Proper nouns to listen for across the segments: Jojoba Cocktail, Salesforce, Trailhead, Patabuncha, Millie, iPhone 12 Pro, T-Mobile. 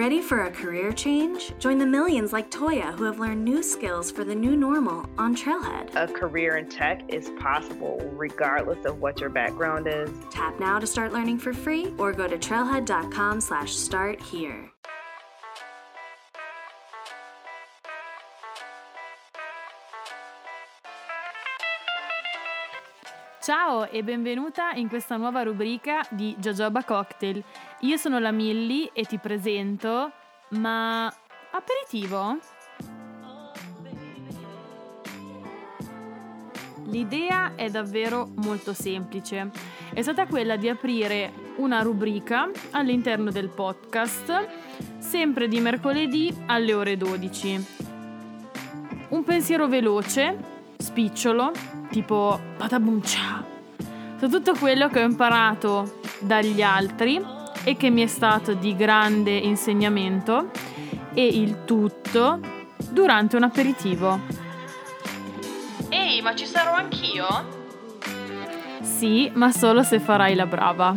Ready for a career change? Join the millions like Toya who have learned new skills for the new normal on Trailhead. A career in tech is possible regardless of what your background is. Tap now to start learning for free or go to trailhead.com/start here. Ciao e benvenuta in questa nuova rubrica di Jojoba Cocktail. Io sono la Millie e ti presento, ma aperitivo? L'idea è davvero molto semplice. È stata quella di aprire una rubrica all'interno del podcast, sempre di mercoledì alle ore 12. Un pensiero veloce, spicciolo, tipo Patabuncha, su tutto quello che ho imparato dagli altri e che mi è stato di grande insegnamento, e il tutto durante un aperitivo. Ehi, ma ci sarò anch'io? Sì, ma solo se farai la brava.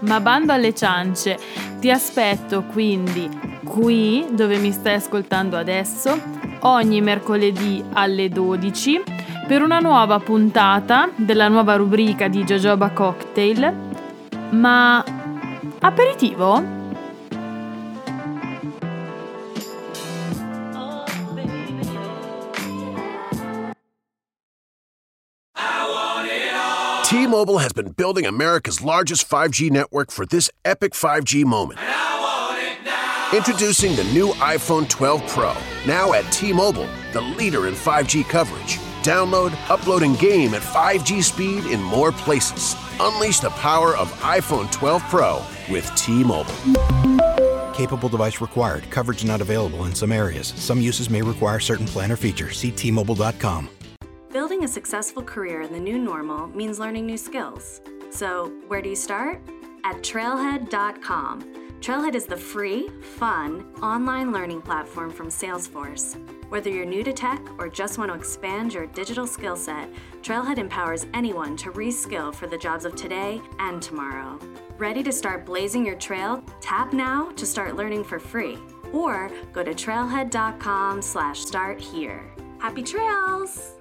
Ma bando alle ciance, ti aspetto quindi qui dove mi stai ascoltando adesso ogni mercoledì alle 12 per una nuova puntata della nuova rubrica di Jojoba Cocktail, ma aperitivo? T-Mobile has been building America's largest 5G network for this epic 5G moment. Introducing the new iPhone 12 Pro, now at T-Mobile, the leader in 5G coverage. Download, upload, and game at 5G speed in more places. Unleash the power of iPhone 12 Pro with T-Mobile. Capable device required. Coverage not available in some areas. Some uses may require certain plan or features. See T-Mobile.com. Building a successful career in the new normal means learning new skills. So, where do you start? At Trailhead.com. Trailhead is the free, fun, online learning platform from Salesforce. Whether you're new to tech or just want to expand your digital skill set, Trailhead empowers anyone to reskill for the jobs of today and tomorrow. Ready to start blazing your trail? Tap now to start learning for free or go to trailhead.com/start here. Happy trails!